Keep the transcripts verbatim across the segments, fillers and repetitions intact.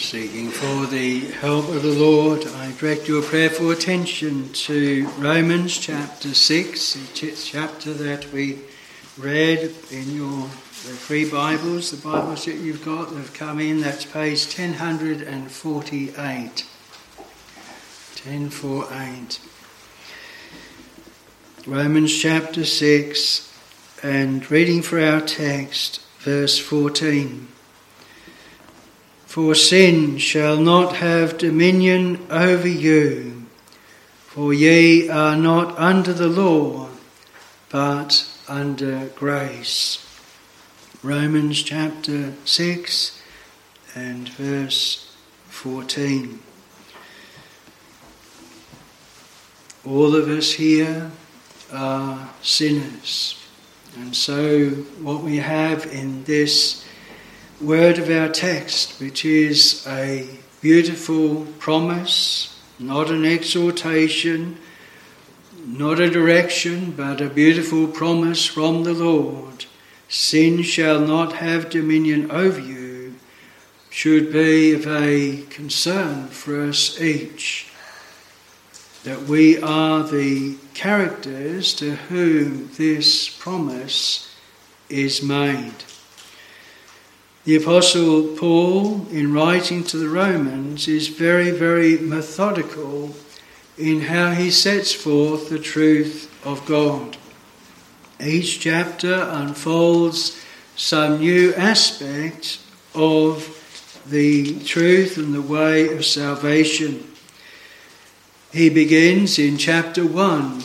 Seeking for the help of the Lord, I direct your prayerful attention to Romans chapter six, the chapter that we read in your the free Bibles, the Bibles that you've got that have come in. That's page ten forty-eight. ten forty-eight. Romans chapter six, and reading for our text, verse fourteen. For sin shall not have dominion over you, for ye are not under the law, but under grace. Romans chapter six and verse fourteen. All of us here are sinners, and so what we have in this word of our text, which is a beautiful promise, not an exhortation, not a direction, but a beautiful promise from the Lord. Sin shall not have dominion over you, should be of a concern for us each, that we are the characters to whom this promise is made. The Apostle Paul, in writing to the Romans, is very, very methodical in how he sets forth the truth of God. Each chapter unfolds some new aspect of the truth and the way of salvation. He begins in chapter one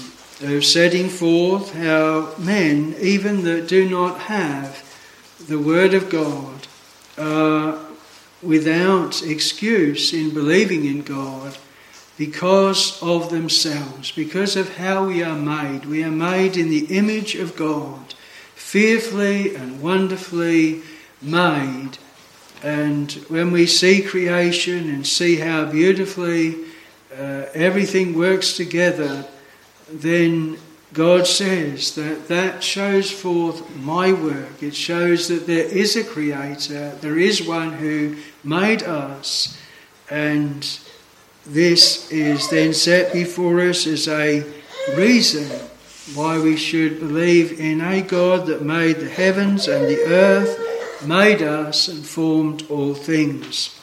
of setting forth how men, even that do not have the Word of God, are without excuse in believing in God because of themselves, because of how we are made. We are made in the image of God, fearfully and wonderfully made. And when we see creation and see how beautifully uh, everything works together, then God says that that shows forth my work. It shows that there is a creator, there is one who made us, and this is then set before us as a reason why we should believe in a God that made the heavens and the earth, made us and formed all things.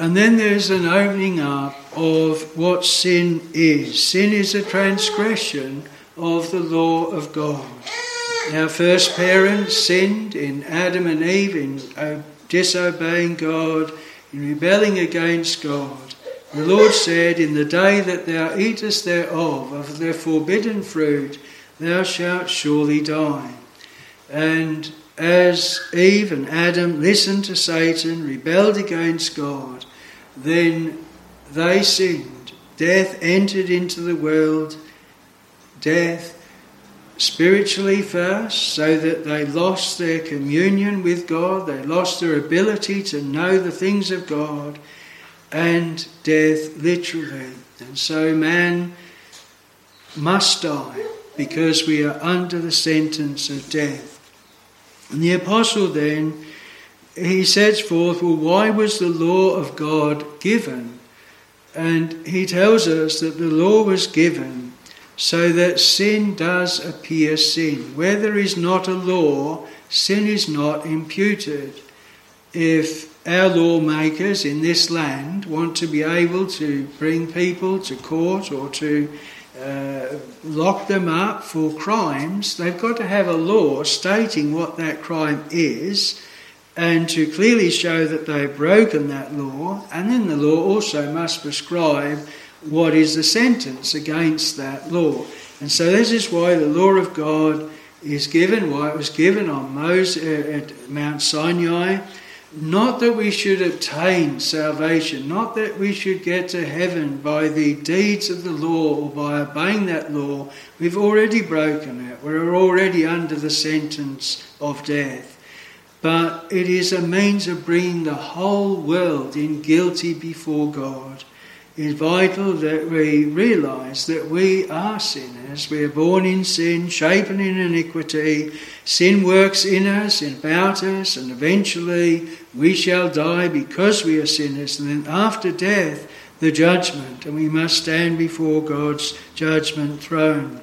And then there's an opening up of what sin is. Sin is a transgression of the law of God. Our first parents sinned in Adam and Eve, in disobeying God, in rebelling against God. The Lord said, "In the day that thou eatest thereof, of the forbidden fruit, thou shalt surely die." And as Eve and Adam listened to Satan, rebelled against God, then they sinned. Death entered into the world. Death spiritually first, so that they lost their communion with God. They lost their ability to know the things of God. And death literally. And so man must die because we are under the sentence of death. And the apostle then, he sets forth, well, why was the law of God given? And he tells us that the law was given so that sin does appear sin. Where there is not a law, sin is not imputed. If our lawmakers in this land want to be able to bring people to court or to Uh, lock them up for crimes, they've got to have a law stating what that crime is and to clearly show that they've broken that law, and then the law also must prescribe what is the sentence against that law. And so this is why the law of God is given, why it was given on Moses uh, at Mount Sinai. Not that we should obtain salvation, not that we should get to heaven by the deeds of the law or by obeying that law. We've already broken it. We're already under the sentence of death. But it is a means of bringing the whole world in guilty before God. is vital that we realise that we are sinners. We are born in sin, shapen in iniquity. Sin works in us and about us, and eventually we shall die because we are sinners. And then after death, the judgment, and we must stand before God's judgment throne.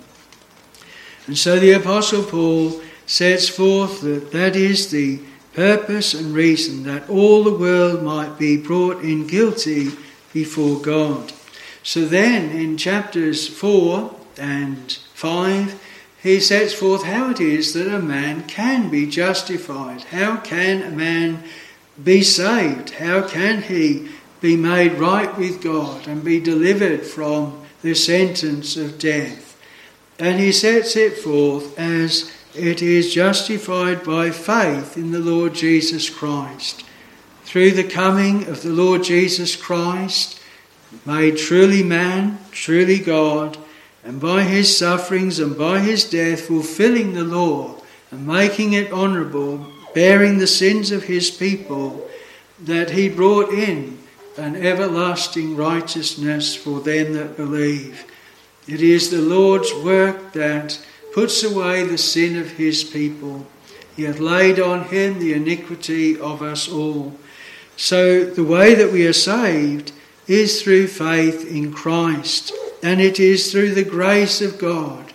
And so the Apostle Paul sets forth that that is the purpose and reason, that all the world might be brought in guilty before God. So then in chapters four and five, he sets forth how it is that a man can be justified. How can a man be saved? How can he be made right with God and be delivered from the sentence of death? And he sets it forth as it is justified by faith in the Lord Jesus Christ. Through the coming of the Lord Jesus Christ, made truly man, truly God, and by his sufferings and by his death, fulfilling the law and making it honourable, bearing the sins of his people, that he brought in an everlasting righteousness for them that believe. It is the Lord's work that puts away the sin of his people. He hath laid on him the iniquity of us all. So the way that we are saved is through faith in Christ, and it is through the grace of God,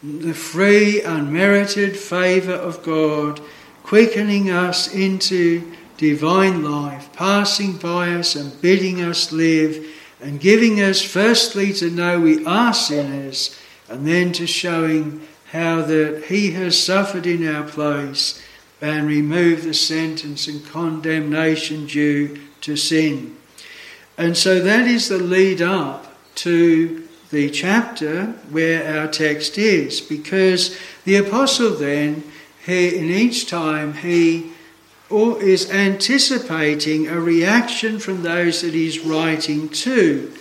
the free, unmerited favour of God, quickening us into divine life, passing by us and bidding us live, and giving us firstly to know we are sinners, and then to showing how that he has suffered in our place and removed the sentence and condemnation due to sin. And so that is the lead up to the chapter where our text is, because the apostle then, he, in each time, he is anticipating a reaction from those that he's writing to.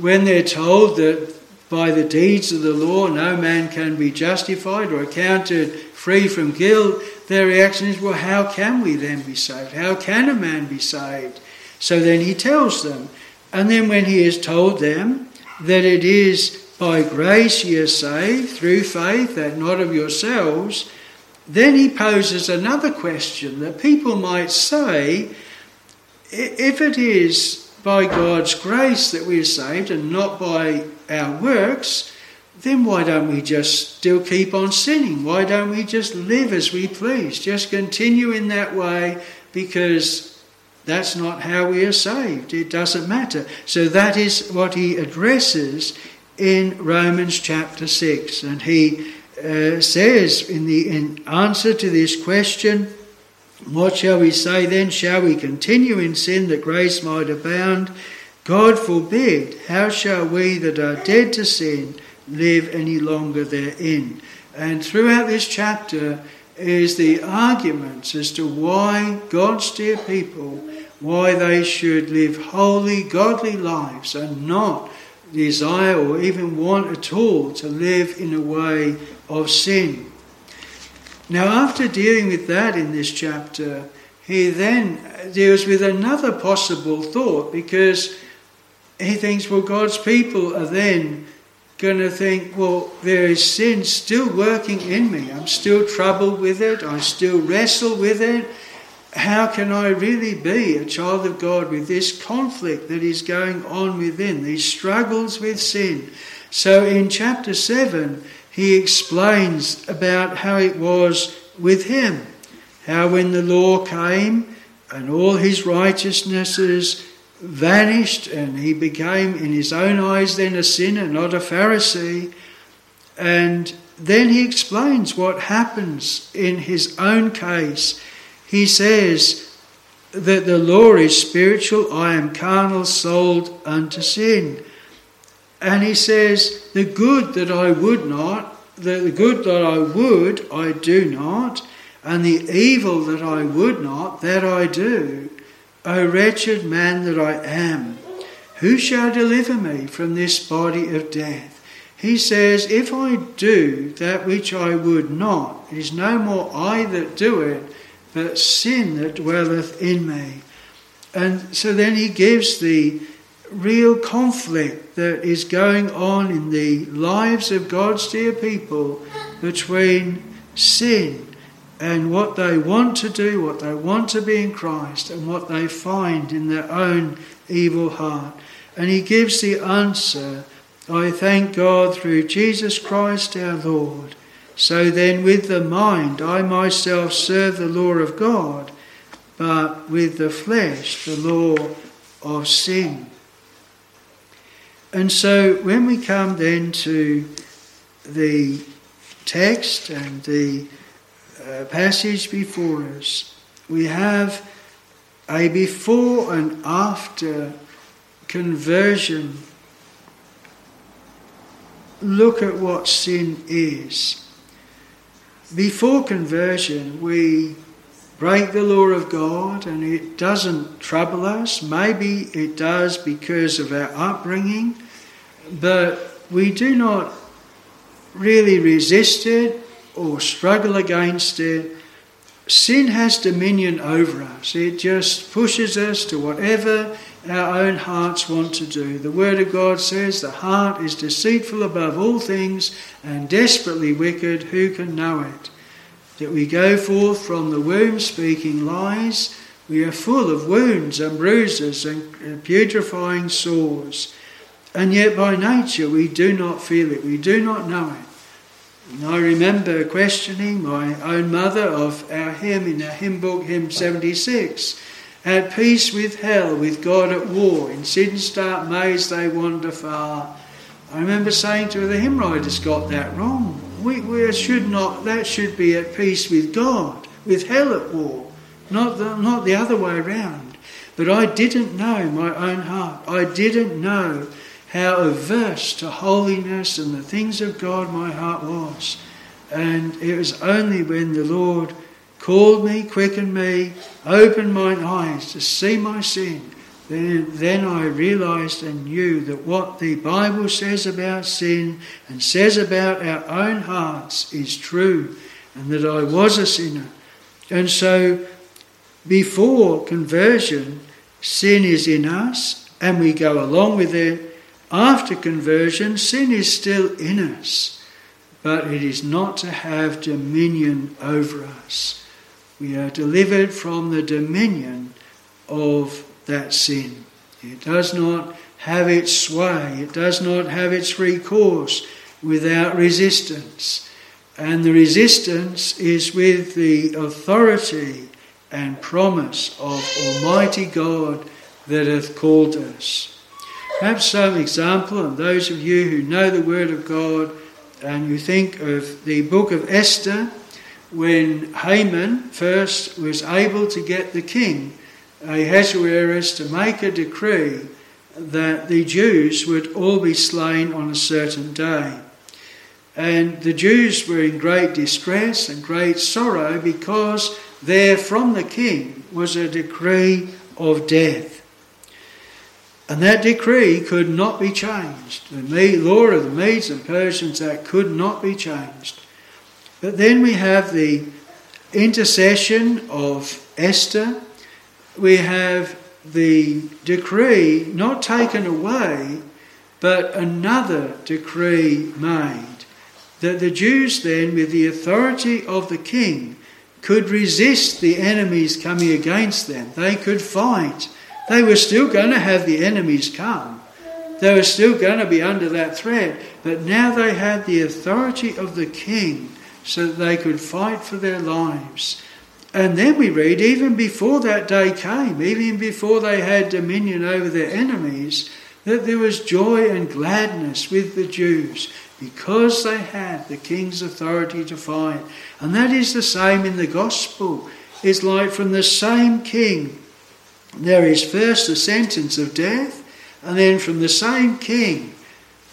When they're told that by the deeds of the law no man can be justified or accounted free from guilt, their reaction is, well, how can we then be saved? How can a man be saved? So then he tells them. And then when he has told them that it is by grace ye are saved, through faith, that not of yourselves, then he poses another question that people might say, if it is by God's grace that we are saved and not by our works, then why don't we just still keep on sinning? Why don't we just live as we please? Just continue in that way, because that's not how we are saved. It doesn't matter. So that is what he addresses in Romans chapter six. And he uh, says in the in answer to this question, what shall we say then? Shall we continue in sin that grace might abound? God forbid. How shall we that are dead to sin live any longer therein? And throughout this chapter is the arguments as to why God's dear people, why they should live holy, godly lives and not desire or even want at all to live in a way of sin. Now, after dealing with that in this chapter, he then deals with another possible thought, because he thinks, well, God's people are then going to think, well, there is sin still working in me. I'm still troubled with it. I still wrestle with it. How can I really be a child of God with this conflict that is going on within, these struggles with sin? So in chapter seven, he explains about how it was with him, how when the law came and all his righteousnesses vanished and he became in his own eyes then a sinner, not a Pharisee. And then he explains what happens in his own case. He says that the law is spiritual, I am carnal, sold unto sin. And he says, the good that I would not, the good that I would, I do not, and the evil that I would not, that I do. O wretched man that I am, who shall deliver me from this body of death? He says, if I do that which I would not, it is no more I that do it, but sin that dwelleth in me. And so then he gives the real conflict that is going on in the lives of God's dear people between sin and what they want to do, what they want to be in Christ, and what they find in their own evil heart. And he gives the answer, I thank God through Jesus Christ our Lord. So then with the mind I myself serve the law of God, but with the flesh the law of sin. And so when we come then to the text and the uh, passage before us, we have a before and after conversion look at what sin is. Before conversion, we break the law of God and it doesn't trouble us. Maybe it does because of our upbringing, but we do not really resist it or struggle against it. Sin has dominion over us. It just pushes us to whatever our own hearts want to do. The Word of God says the heart is deceitful above all things and desperately wicked. Who can know it? That we go forth from the womb speaking lies. We are full of wounds and bruises and putrefying sores. And yet by nature we do not feel it. We do not know it. And I remember questioning my own mother of our hymn in our hymn book, hymn seventy-six. At peace with hell, with God at war, in sin's dark maze they wander far. I remember saying to her, the hymn writer's got that wrong. We, we should not, that should be at peace with God, with hell at war, not the, not the other way around. But I didn't know my own heart. I didn't know how averse to holiness and the things of God my heart was. And it was only when the Lord called me, quickened me, opened mine eyes to see my sin, then, then I realised and knew that what the Bible says about sin and says about our own hearts is true, and that I was a sinner. And so before conversion, sin is in us and we go along with it. After conversion, sin is still in us, but it is not to have dominion over us. We are delivered from the dominion of that sin. It does not have its sway. It does not have its free course without resistance. And the resistance is with the authority and promise of Almighty God that hath called us. Perhaps some example, and those of you who know the Word of God and you think of the book of Esther, when Haman first was able to get the king, Ahasuerus, to make a decree that the Jews would all be slain on a certain day. And the Jews were in great distress and great sorrow because there from the king was a decree of death. And that decree could not be changed. The law of the Medes and Persians, that could not be changed. But then we have the intercession of Esther. We have the decree not taken away, but another decree made, that the Jews then, with the authority of the king, could resist the enemies coming against them. They could fight. They were still going to have the enemies come. They were still going to be under that threat. But now they had the authority of the king so that they could fight for their lives. And then we read, even before that day came, even before they had dominion over their enemies, that there was joy and gladness with the Jews because they had the king's authority to fight. And that is the same in the gospel. It's like from the same king, there is first the sentence of death, and then from the same king,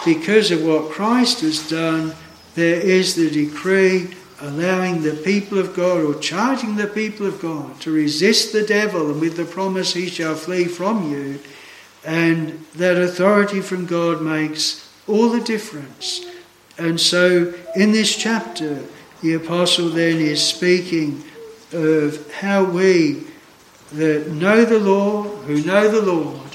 because of what Christ has done, there is the decree allowing the people of God, or charging the people of God, to resist the devil, and with the promise he shall flee from you. And that authority from God makes all the difference. And so in this chapter the apostle then is speaking of how we that know the law, who know the Lord,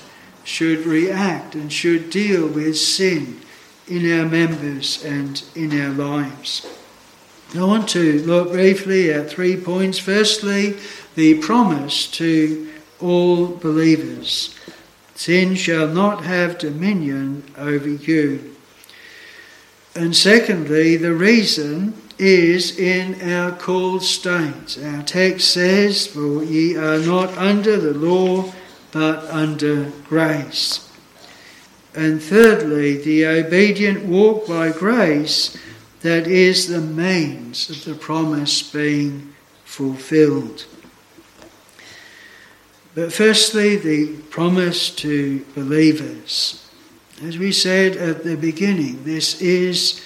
should react and should deal with sin in our members and in our lives. I want to look briefly at three points. Firstly, the promise to all believers. Sin shall not have dominion over you. And secondly, the reason is in our called state. Our text says, "For ye are not under the law, but under grace." And thirdly, the obedient walk by grace that is the means of the promise being fulfilled. But firstly, the promise to believers. As we said at the beginning, this is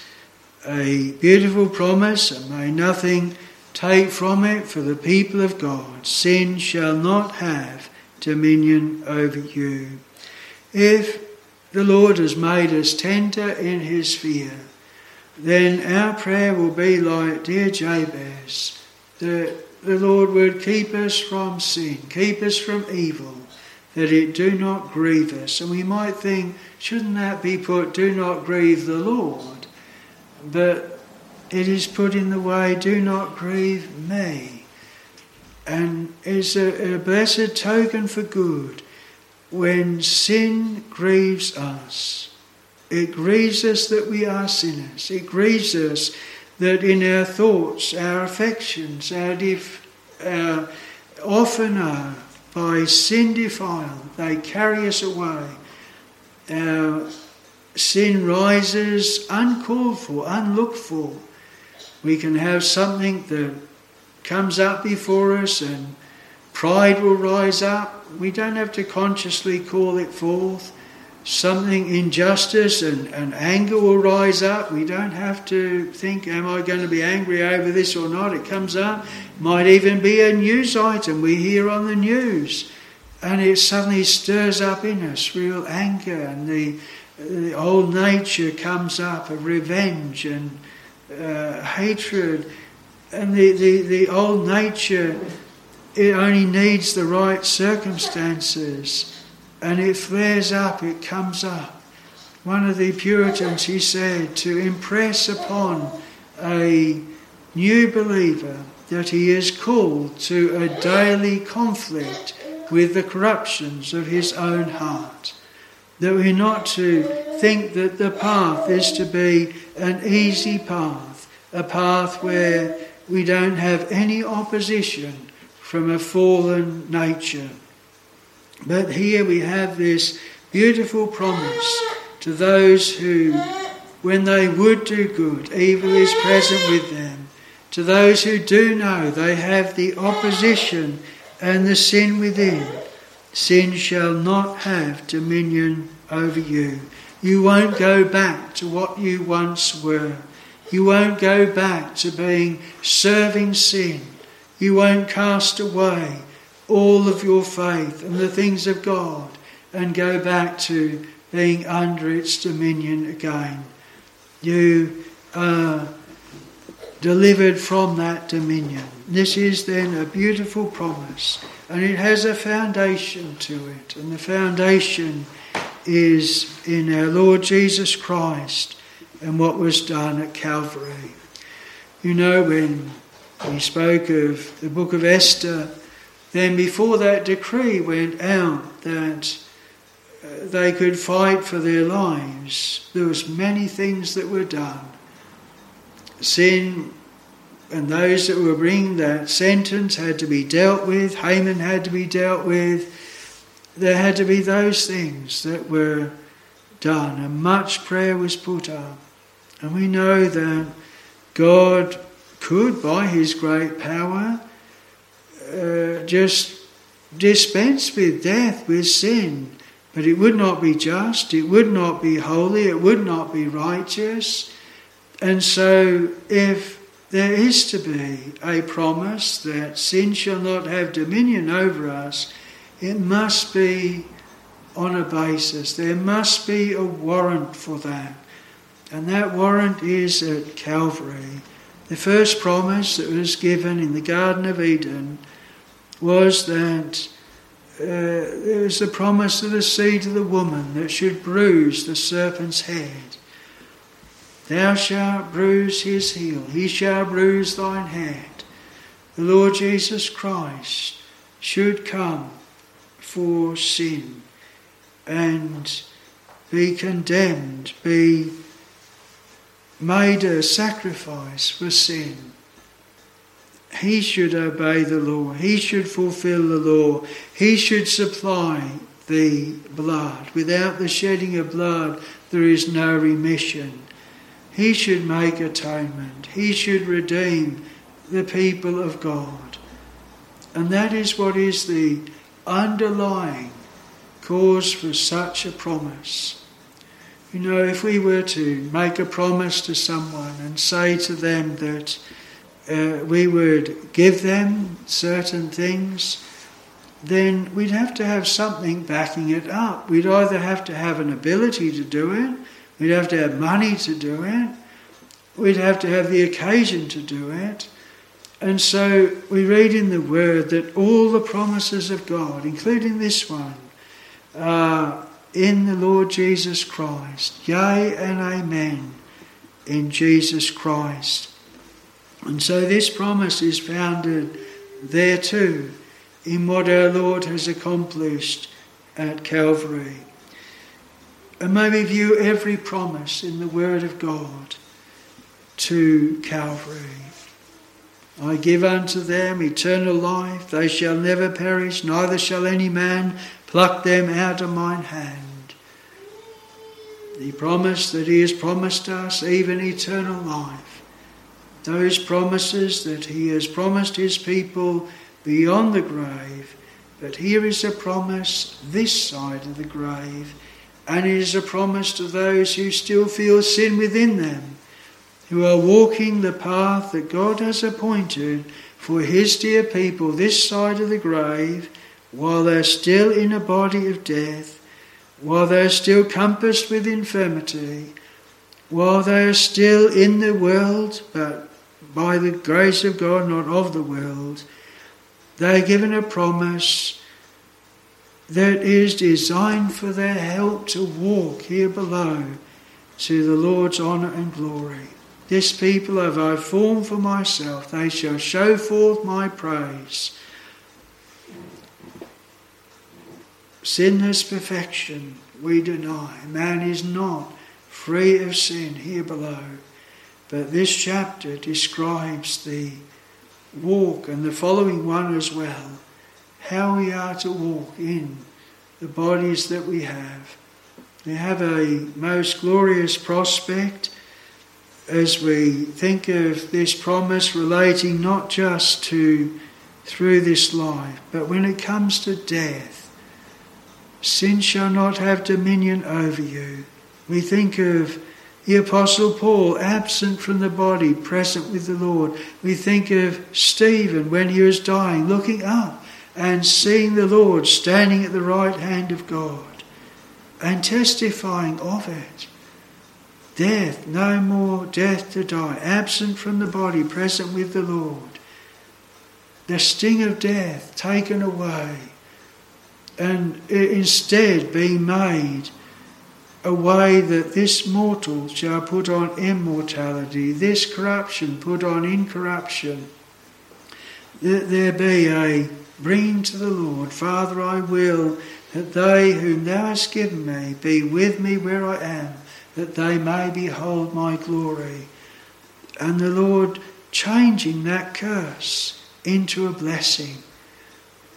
a beautiful promise, and may nothing take from it for the people of God. Sin shall not have dominion over you. If the Lord has made us tender in his fear, then our prayer will be like dear Jabez, that the Lord would keep us from sin, keep us from evil, that it do not grieve us. And we might think, shouldn't that be put, do not grieve the Lord? But it is put in the way, do not grieve me. And it's a, a blessed token for good. When sin grieves us, it grieves us that we are sinners. It grieves us that in our thoughts, our affections, our, def- our often are, by sin defiled, they carry us away. Our sin rises uncalled for, unlooked for. We can have something that comes up before us and pride will rise up. We don't have to consciously call it forth. Something, injustice and, and anger will rise up. We don't have to think, am I going to be angry over this or not? It comes up. Might even be a news item we hear on the news, and it suddenly stirs up in us real anger, and the, the old nature comes up of revenge and uh, hatred. And the, the, the old nature, it only needs the right circumstances. And it flares up, it comes up. One of the Puritans, he said, to impress upon a new believer that he is called to a daily conflict with the corruptions of his own heart. That we're not to think that the path is to be an easy path, a path where we don't have any opposition from a fallen nature. But here we have this beautiful promise to those who, when they would do good, evil is present with them. To those who do know they have the opposition and the sin within. Sin shall not have dominion over you. You won't go back to what you once were. You won't go back to being serving sin. You won't cast away all of your faith and the things of God and go back to being under its dominion again. You are delivered from that dominion. This is then a beautiful promise, and it has a foundation to it, and the foundation is in our Lord Jesus Christ and what was done at Calvary. You know, when we spoke of the book of Esther, then before that decree went out that they could fight for their lives, there was many things that were done. Sin and those that were bringing that sentence had to be dealt with. Haman had to be dealt with. There had to be those things that were done, and much prayer was put up. And we know that God could, by his great power, Uh, just dispense with death, with sin, but it would not be just, it would not be holy, it would not be righteous. And so if there is to be a promise that sin shall not have dominion over us, it must be on a basis. There must be a warrant for that, and that warrant is at Calvary. The first promise that was given in the Garden of Eden was that uh, there was the promise of the seed of the woman that should bruise the serpent's head. Thou shalt bruise his heel, he shall bruise thine head. The Lord Jesus Christ should come for sin and be condemned, be made a sacrifice for sin. He should obey the law. He should fulfill the law. He should supply the blood. Without the shedding of blood, there is no remission. He should make atonement. He should redeem the people of God. And that is what is the underlying cause for such a promise. You know, if we were to make a promise to someone and say to them that Uh, we would give them certain things, then we'd have to have something backing it up. We'd either have to have an ability to do it, we'd have to have money to do it, we'd have to have the occasion to do it. And so we read in the Word that all the promises of God, including this one, are in the Lord Jesus Christ. Yea and amen in Jesus Christ. And so this promise is founded there too, in what our Lord has accomplished at Calvary. And may we view every promise in the Word of God to Calvary. I give unto them eternal life, they shall never perish, neither shall any man pluck them out of mine hand. The promise that he has promised us, even eternal life. Those promises that he has promised his people beyond the grave, but here is a promise this side of the grave, and it is a promise to those who still feel sin within them, who are walking the path that God has appointed for his dear people this side of the grave, while they're still in a body of death, while they're still compassed with infirmity, while they are still in the world, but by the grace of God, not of the world, they are given a promise that is designed for their help to walk here below to the Lord's honour and glory. This people have I formed for myself, they shall show forth my praise. Sinless perfection we deny. Man is not free of sin here below. But this chapter describes the walk, and the following one as well, how we are to walk in the bodies that we have. We have a most glorious prospect as we think of this promise relating not just to through this life, but when it comes to death. Sin shall not have dominion over you. We think of the Apostle Paul, absent from the body, present with the Lord. We think of Stephen when he was dying, looking up and seeing the Lord standing at the right hand of God and testifying of it. Death, no more death to die. Absent from the body, present with the Lord. The sting of death taken away and instead being made a way that this mortal shall put on immortality, this corruption put on incorruption, that there be a bringing to the Lord. Father, I will that they whom thou hast given me be with me where I am, that they may behold my glory. And the Lord changing that curse into a blessing,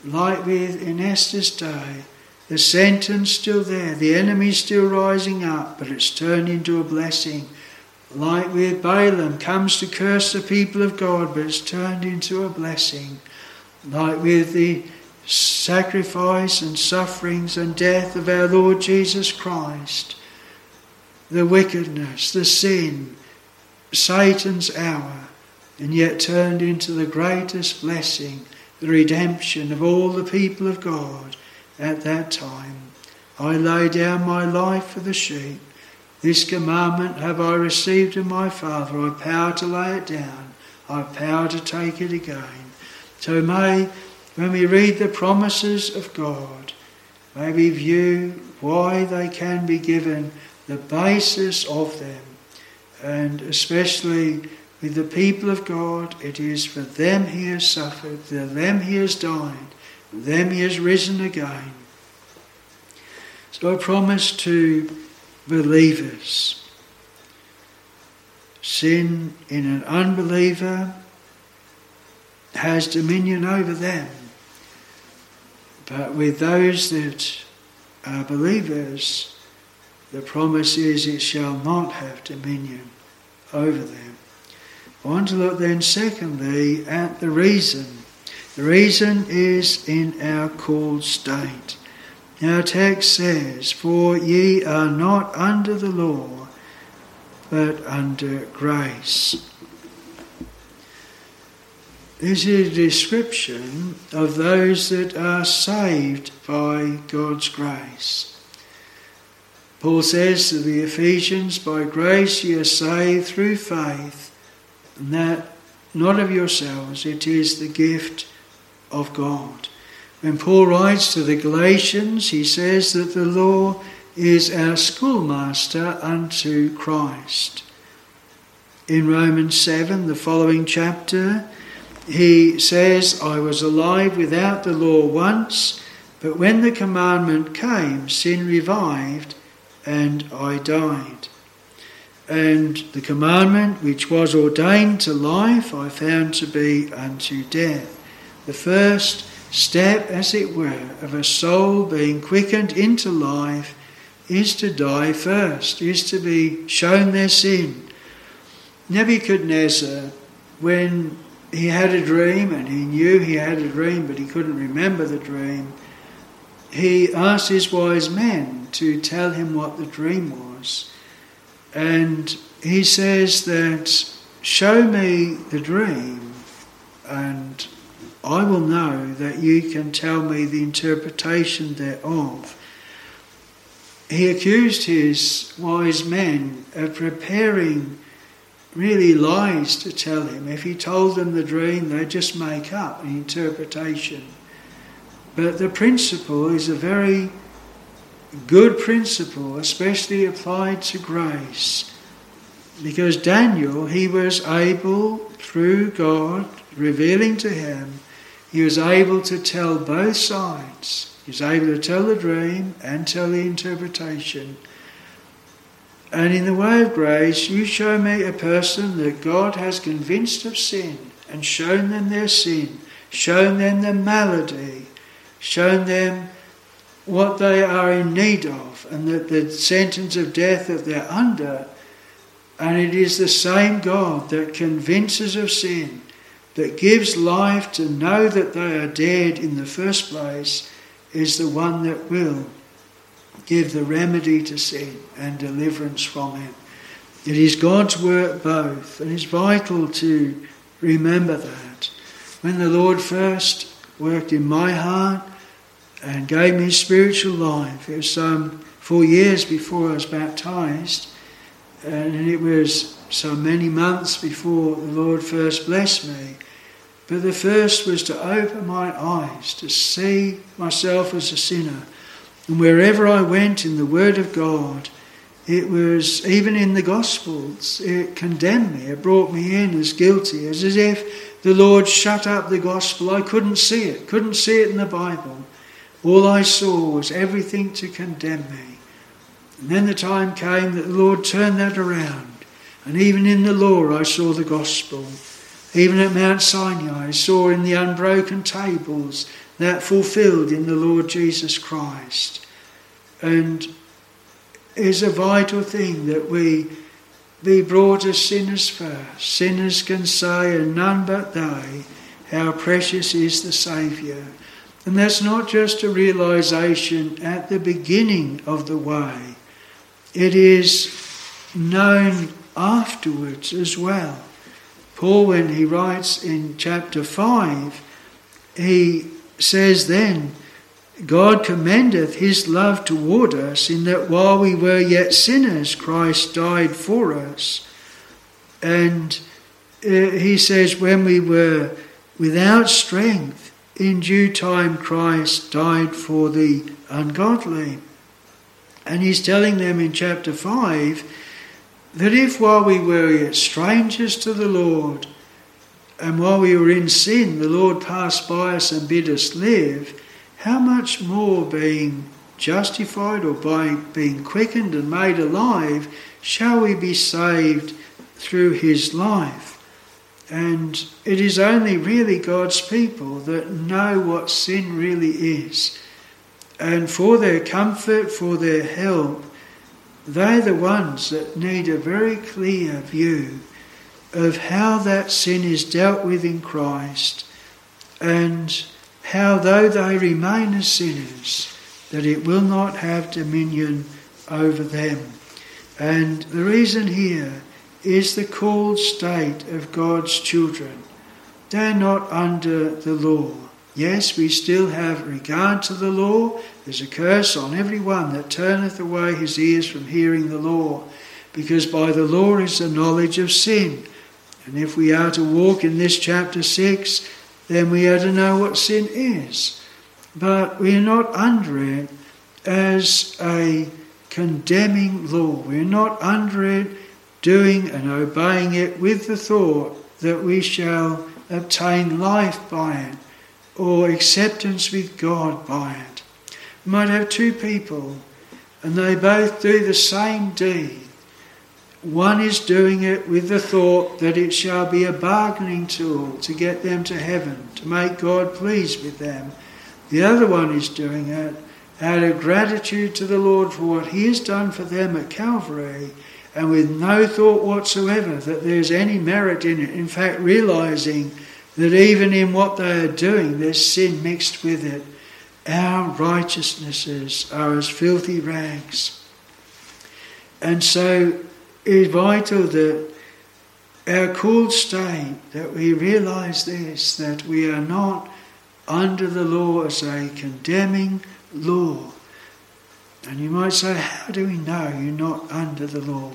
like with in Esther's day. The sentence still there, the enemy still rising up, but it's turned into a blessing. Like with Balaam, comes to curse the people of God, but it's turned into a blessing. Like with the sacrifice and sufferings and death of our Lord Jesus Christ, the wickedness, the sin, Satan's hour, and yet turned into the greatest blessing, the redemption of all the people of God. At that time, I lay down my life for the sheep. This commandment have I received of my Father. I have power to lay it down. I have power to take it again. So may when we read the promises of God, may we view why they can be given, the basis of them, and especially with the people of God, it is for them he has suffered, for them he has died, for them he has risen again. So I promise to believers, sin in an unbeliever has dominion over them. But with those that are believers, the promise is it shall not have dominion over them. I want to look then secondly at the reason. The reason is in our called state. Our text says, "For ye are not under the law, but under grace." This is a description of those that are saved by God's grace. Paul says to the Ephesians, "By grace ye are saved through faith, and that not of yourselves, it is the gift of God." When Paul writes to the Galatians, he says that the law is our schoolmaster unto Christ. In Romans seven, the following chapter, he says, "I was alive without the law once, but when the commandment came, sin revived, and I died. And the commandment which was ordained to life, I found to be unto death." The first step, as it were, of a soul being quickened into life is to die first, is to be shown their sin. Nebuchadnezzar, when he had a dream, and he knew he had a dream, but he couldn't remember the dream, he asked his wise men to tell him what the dream was. And he says that, "Show me the dream, and I will know that you can tell me the interpretation thereof." He accused his wise men of preparing really lies to tell him. If he told them the dream, they'd just make up an interpretation. But the principle is a very good principle, especially applied to grace. Because Daniel, he was able, through God revealing to him, he was able to tell both sides. He was able to tell the dream and tell the interpretation. And in the way of grace, you show me a person that God has convinced of sin and shown them their sin, shown them their malady, shown them what they are in need of and that the sentence of death that they're under. And it is the same God that convinces of sin, that gives life to know that they are dead in the first place, is the one that will give the remedy to sin and deliverance from it. It is God's work both, and it's vital to remember that. When the Lord first worked in my heart and gave me spiritual life, it was some four years before I was baptised, and it was so many months before the Lord first blessed me. But the first was to open my eyes, to see myself as a sinner. And wherever I went in the Word of God, it was, even in the Gospels, it condemned me. It brought me in as guilty, as if the Lord shut up the Gospel. I couldn't see it, couldn't see it in the Bible. All I saw was everything to condemn me. And then the time came that the Lord turned that around. And even in the law I saw the Gospel. Even at Mount Sinai I saw in the unbroken tables that fulfilled in the Lord Jesus Christ. And it's a vital thing that we be brought as sinners first. Sinners can say, and none but they, how precious is the Saviour. And that's not just a realisation at the beginning of the way. It is known afterwards as well. Paul, when he writes in chapter five, he says then, "God commendeth his love toward us, in that while we were yet sinners, Christ died for us." And uh, he says, when we were without strength, in due time Christ died for the ungodly. And he's telling them in chapter five that if while we were yet strangers to the Lord, and while we were in sin, the Lord passed by us and bid us live, how much more being justified or by being quickened and made alive shall we be saved through his life? And it is only really God's people that know what sin really is. And for their comfort, for their help, they're the ones that need a very clear view of how that sin is dealt with in Christ, and how though they remain as sinners, that it will not have dominion over them. And the reason here is the called state of God's children. They're not under the law. Yes, we still have regard to the law. There's a curse on every one that turneth away his ears from hearing the law, because by the law is the knowledge of sin. And if we are to walk in this chapter six, then we are to know what sin is. But we are not under it as a condemning law. We're not under it doing and obeying it with the thought that we shall obtain life by it or acceptance with God by it. We might have two people and they both do the same deed. One is doing it with the thought that it shall be a bargaining tool to get them to heaven, to make God pleased with them. The other one is doing it out of gratitude to the Lord for what he has done for them at Calvary, and with no thought whatsoever that there's any merit in it. In fact, realising that even in what they are doing, there's sin mixed with it. Our righteousnesses are as filthy rags. And so it is vital that our called state, that we realise this, that we are not under the law as a condemning law. And you might say, how do we know you're not under the law?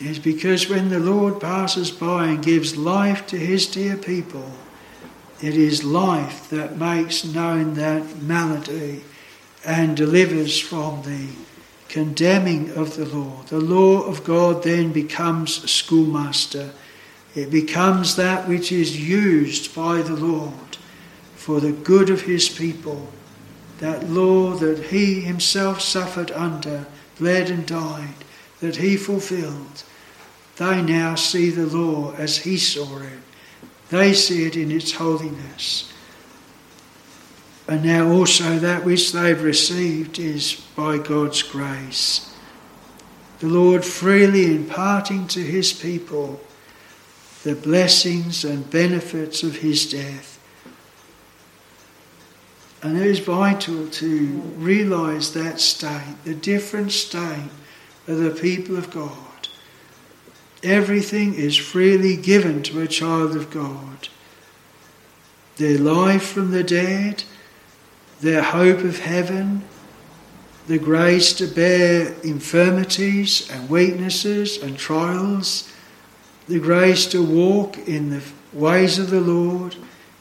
It's because when the Lord passes by and gives life to his dear people, it is life that makes known that malady and delivers from the condemning of the law. The law of God then becomes a schoolmaster. It becomes that which is used by the Lord for the good of his people. That law that he himself suffered under, bled and died, that he fulfilled. They now see the law as he saw it. They see it in its holiness. And now also that which they've received is by God's grace. The Lord freely imparting to his people the blessings and benefits of his death. And it is vital to realise that state, the different state of the people of God. Everything is freely given to a child of God. Their life from the dead, their hope of heaven, the grace to bear infirmities and weaknesses and trials, the grace to walk in the ways of the Lord,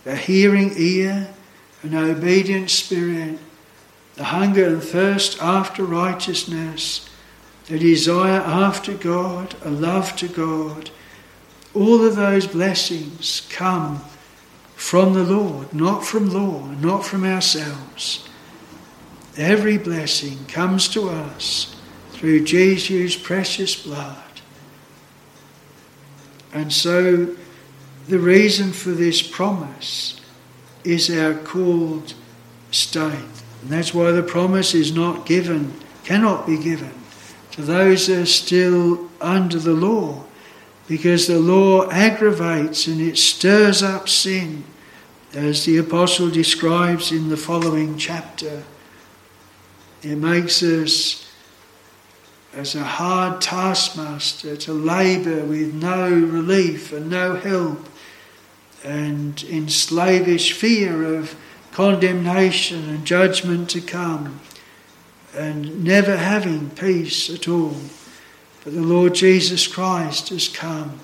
a hearing ear, an obedient spirit, the hunger and thirst after righteousness, the desire after God, a love to God. All of those blessings come from the Lord, not from law, not from ourselves. Every blessing comes to us through Jesus' precious blood. And so the reason for this promise is our called state. And that's why the promise is not given, cannot be given to those that are still under the law, because the law aggravates and it stirs up sin, as the apostle describes in the following chapter. It makes us as a hard taskmaster to labour with no relief and no help, and in slavish fear of condemnation and judgment to come, and never having peace at all. But the Lord Jesus Christ has come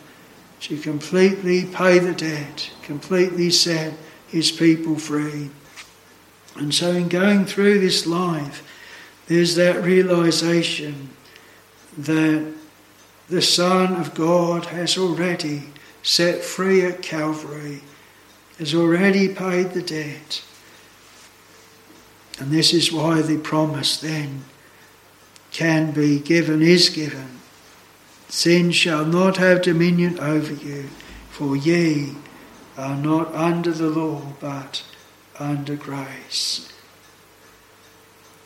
to completely pay the debt, completely set his people free. And so in going through this life, there's that realization that the Son of God has already set free at Calvary, has already paid the debt. And this is why the promise then can be given, is given. Sin shall not have dominion over you, for ye are not under the law, but under grace.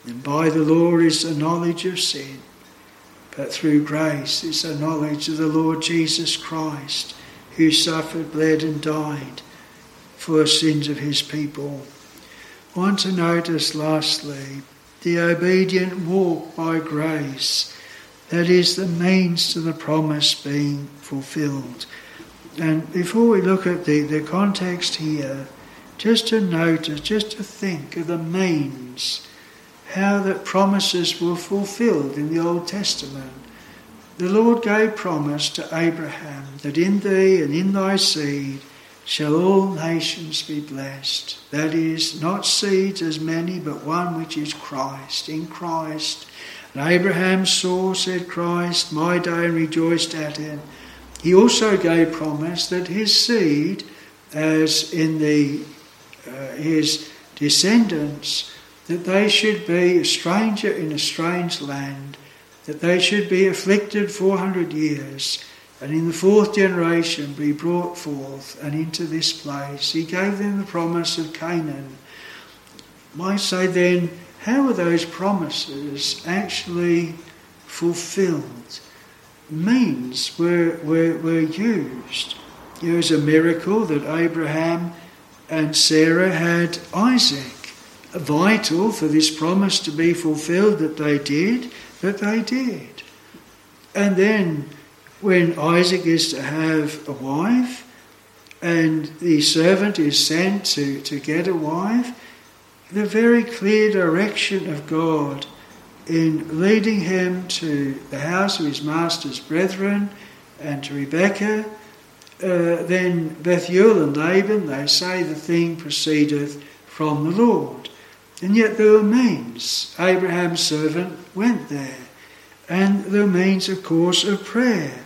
And by the law is the knowledge of sin, but through grace is the knowledge of the Lord Jesus Christ, who suffered, bled and died for the sins of his people. I want to notice lastly the obedient walk by grace, that is the means to the promise being fulfilled. And before we look at the, the context here, just to notice, just to think of the means, how that promises were fulfilled in the Old Testament. The Lord gave promise to Abraham that in thee and in thy seed shall all nations be blessed. That is, not seeds as many, but one which is Christ, in Christ. And Abraham saw, said Christ, my day, and rejoiced at it. He also gave promise that his seed, as in the uh, his descendants, that they should be a stranger in a strange land, that they should be afflicted four hundred years, and in the fourth generation be brought forth and into this place. He gave them the promise of Canaan. Might say then, how were those promises actually fulfilled? Means were, were, were used. It was a miracle that Abraham and Sarah had Isaac. Vital for this promise to be fulfilled, that they did, that they did. And then when Isaac is to have a wife and the servant is sent to, to get a wife, the very clear direction of God in leading him to the house of his master's brethren and to Rebekah, uh, then Bethuel and Laban, they say the thing proceedeth from the Lord. And yet there were means. Abraham's servant went there. And there were means, of course, of prayer.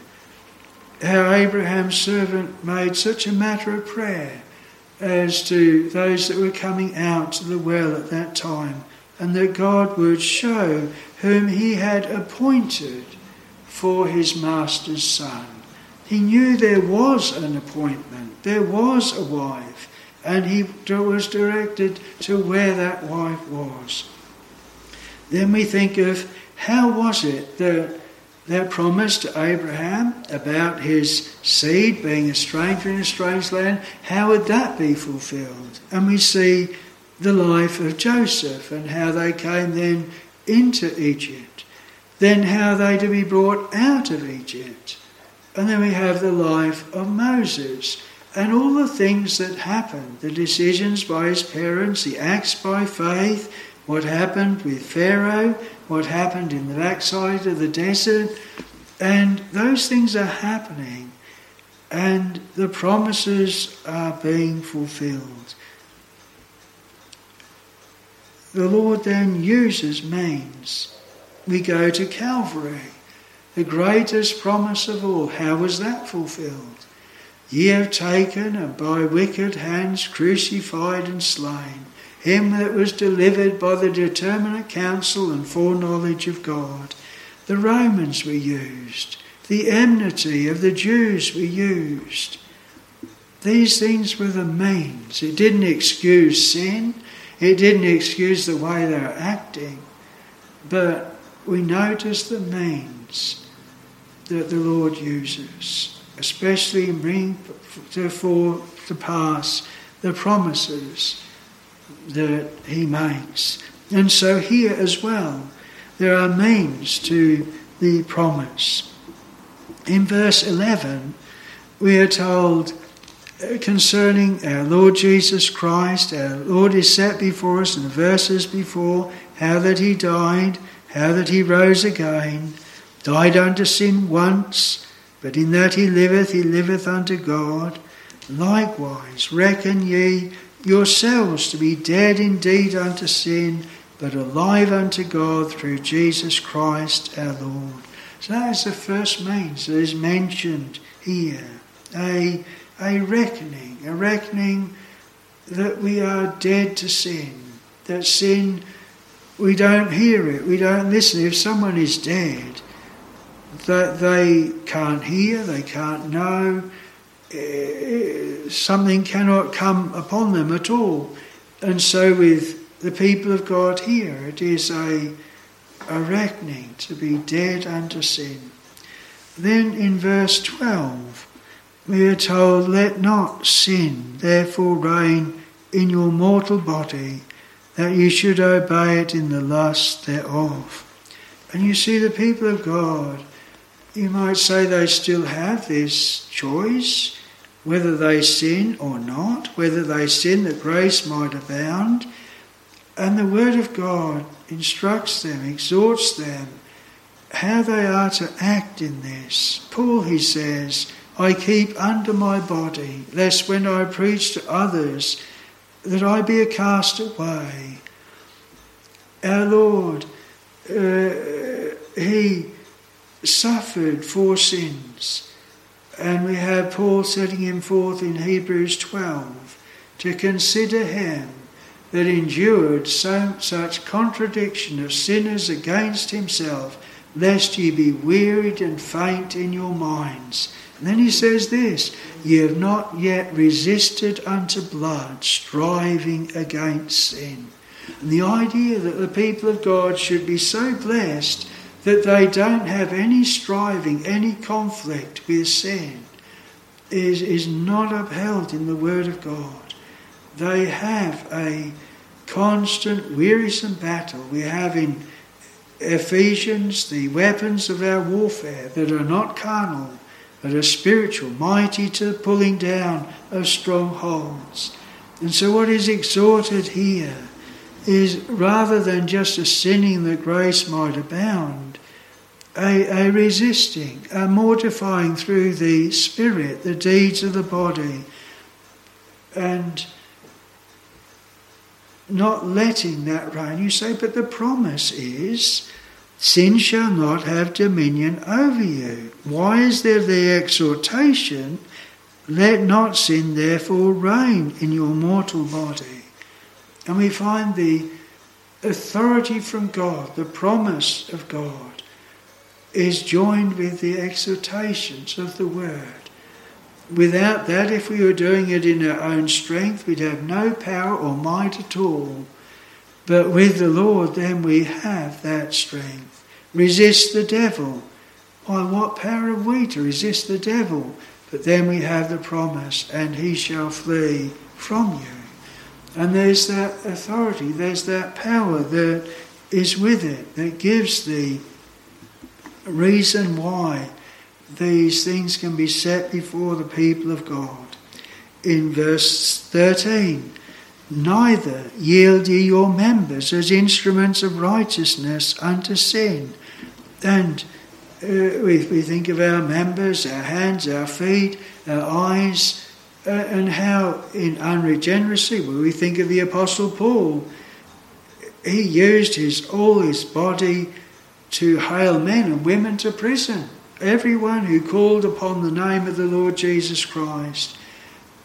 How Abraham's servant made such a matter of prayer as to those that were coming out to the well at that time, and that God would show whom he had appointed for his master's son. He knew there was an appointment, there was a wife, and he was directed to where that wife was. Then we think of how was it that that promise to Abraham about his seed being a stranger in a strange land, how would that be fulfilled? And we see the life of Joseph and how they came then into Egypt, then how they to be brought out of Egypt. And then we have the life of Moses and all the things that happened, the decisions by his parents, the acts by faith, what happened with Pharaoh, what happened in the backside of the desert, and those things are happening and the promises are being fulfilled. The Lord then uses means. We go to Calvary, the greatest promise of all. How was that fulfilled? Ye have taken and by wicked hands crucified and slain him that was delivered by the determinate counsel and foreknowledge of God. The Romans were used. The enmity of the Jews were used. These things were the means. It didn't excuse sin. It didn't excuse the way they were acting. But we notice the means that the Lord uses, especially in bringing forth to pass the promises that he makes. And so here as well, there are means to the promise. In verse eleven, we are told concerning our Lord Jesus Christ, our Lord is set before us in the verses before, how that he died, how that he rose again, died unto sin once, but in that he liveth, he liveth unto God. Likewise, reckon ye yourselves to be dead indeed unto sin, but alive unto God through Jesus Christ our Lord. So that is the first means that is mentioned here. A, a reckoning, a reckoning that we are dead to sin. That sin, we don't hear it, we don't listen. If someone is dead, that they can't hear, they can't know, something cannot come upon them at all. And so with the people of God here, it is a, a reckoning to be dead unto sin. Then in verse twelve, we are told, let not sin therefore reign in your mortal body, that you should obey it in the lust thereof. And you see, the people of God, you might say they still have this choice, whether they sin or not, whether they sin that grace might abound. And the Word of God instructs them, exhorts them, how they are to act in this. Paul, he says, I keep under my body, lest when I preach to others, that I be a castaway. Our Lord, uh, he suffered for sins, and we have Paul setting him forth in Hebrews twelve, to consider him that endured so, such contradiction of sinners against himself, lest ye be wearied and faint in your minds. And then he says this, ye have not yet resisted unto blood, striving against sin. And the idea that the people of God should be so blessed that they don't have any striving, any conflict with sin, is, is not upheld in the Word of God. They have a constant, wearisome battle. We have in Ephesians the weapons of our warfare that are not carnal, but are spiritual, mighty to the pulling down of strongholds. And so what is exhorted here is, rather than just a sinning that grace might abound, a, a resisting, a mortifying through the spirit, the deeds of the body, and not letting that reign. You say, but the promise is, sin shall not have dominion over you. Why is there the exhortation, let not sin therefore reign in your mortal body? And we find the authority from God, the promise of God, is joined with the exhortations of the Word. Without that, if we were doing it in our own strength, we'd have no power or might at all. But with the Lord, then we have that strength. Resist the devil. By what power have we to resist the devil? But then we have the promise, and he shall flee from you. And there's that authority, there's that power that is with it, that gives the reason why these things can be set before the people of God. In verse thirteen, neither yield ye your members as instruments of righteousness unto sin. And uh, we, we think of our members, our hands, our feet, our eyes, uh, and how in unregeneracy, well, we think of the Apostle Paul. He used his all his body to hale men and women to prison. Everyone who called upon the name of the Lord Jesus Christ.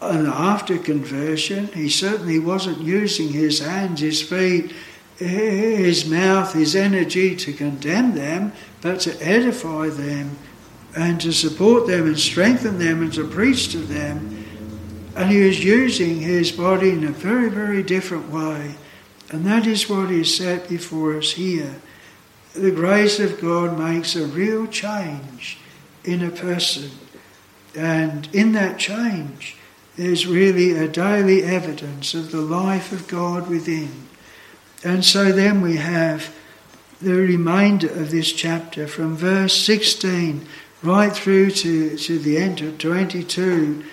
And after conversion, he certainly wasn't using his hands, his feet, his mouth, his energy to condemn them, but to edify them and to support them and strengthen them and to preach to them. And he was using his body in a very, very different way. And that is what is set before us here. The grace of God makes a real change in a person. And in that change, there's really a daily evidence of the life of God within. And so then we have the remainder of this chapter from verse sixteen right through to, to the end of twenty-two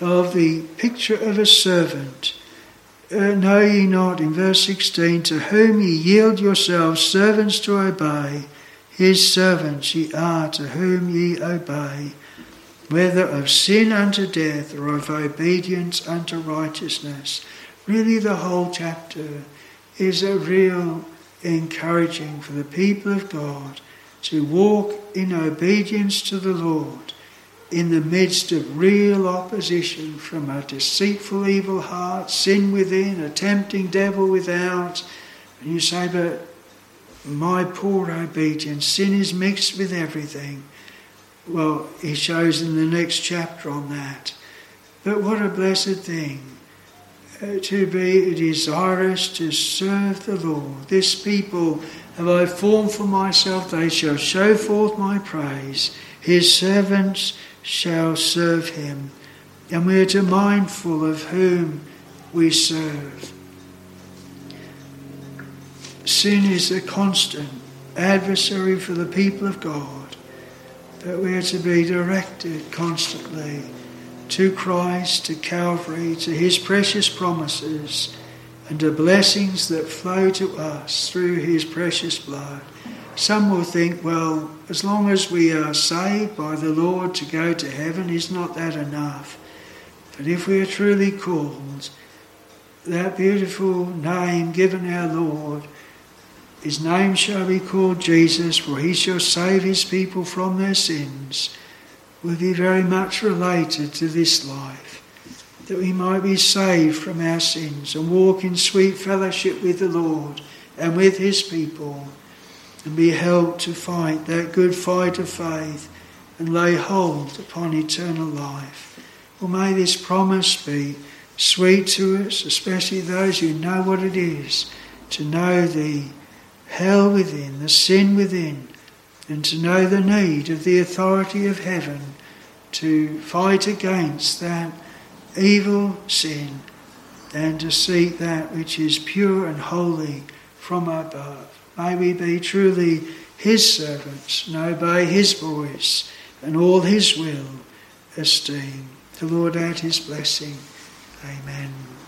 of the picture of a servant. Uh, know ye not, in verse sixteen, to whom ye yield yourselves servants to obey, his servants ye are to whom ye obey, whether of sin unto death or of obedience unto righteousness. Really the whole chapter is a real encouraging for the people of God to walk in obedience to the Lord in the midst of real opposition from a deceitful evil heart, sin within, a tempting devil without. And you say, but my poor obedience, sin is mixed with everything. Well, he shows in the next chapter on that. But what a blessed thing uh, to be desirous to serve the Lord. This people have I formed for myself, they shall show forth my praise. His servants shall serve him. And we are to be mindful of whom we serve. Sin is a constant adversary for the people of God, but we are to be directed constantly to Christ, to Calvary, to his precious promises and the blessings that flow to us through his precious blood. Some will think, well, as long as we are saved by the Lord to go to heaven, is not that enough? But if we are truly called, that beautiful name given our Lord, his name shall be called Jesus, for he shall save his people from their sins, will be very much related to this life, that we might be saved from our sins and walk in sweet fellowship with the Lord and with his people, and be helped to fight that good fight of faith and lay hold upon eternal life. Well, may this promise be sweet to us, especially those who know what it is to know the hell within, the sin within, and to know the need of the authority of heaven to fight against that evil sin and to seek that which is pure and holy from above. May we be truly his servants and obey his voice and all his will esteem. The Lord add his blessing. Amen.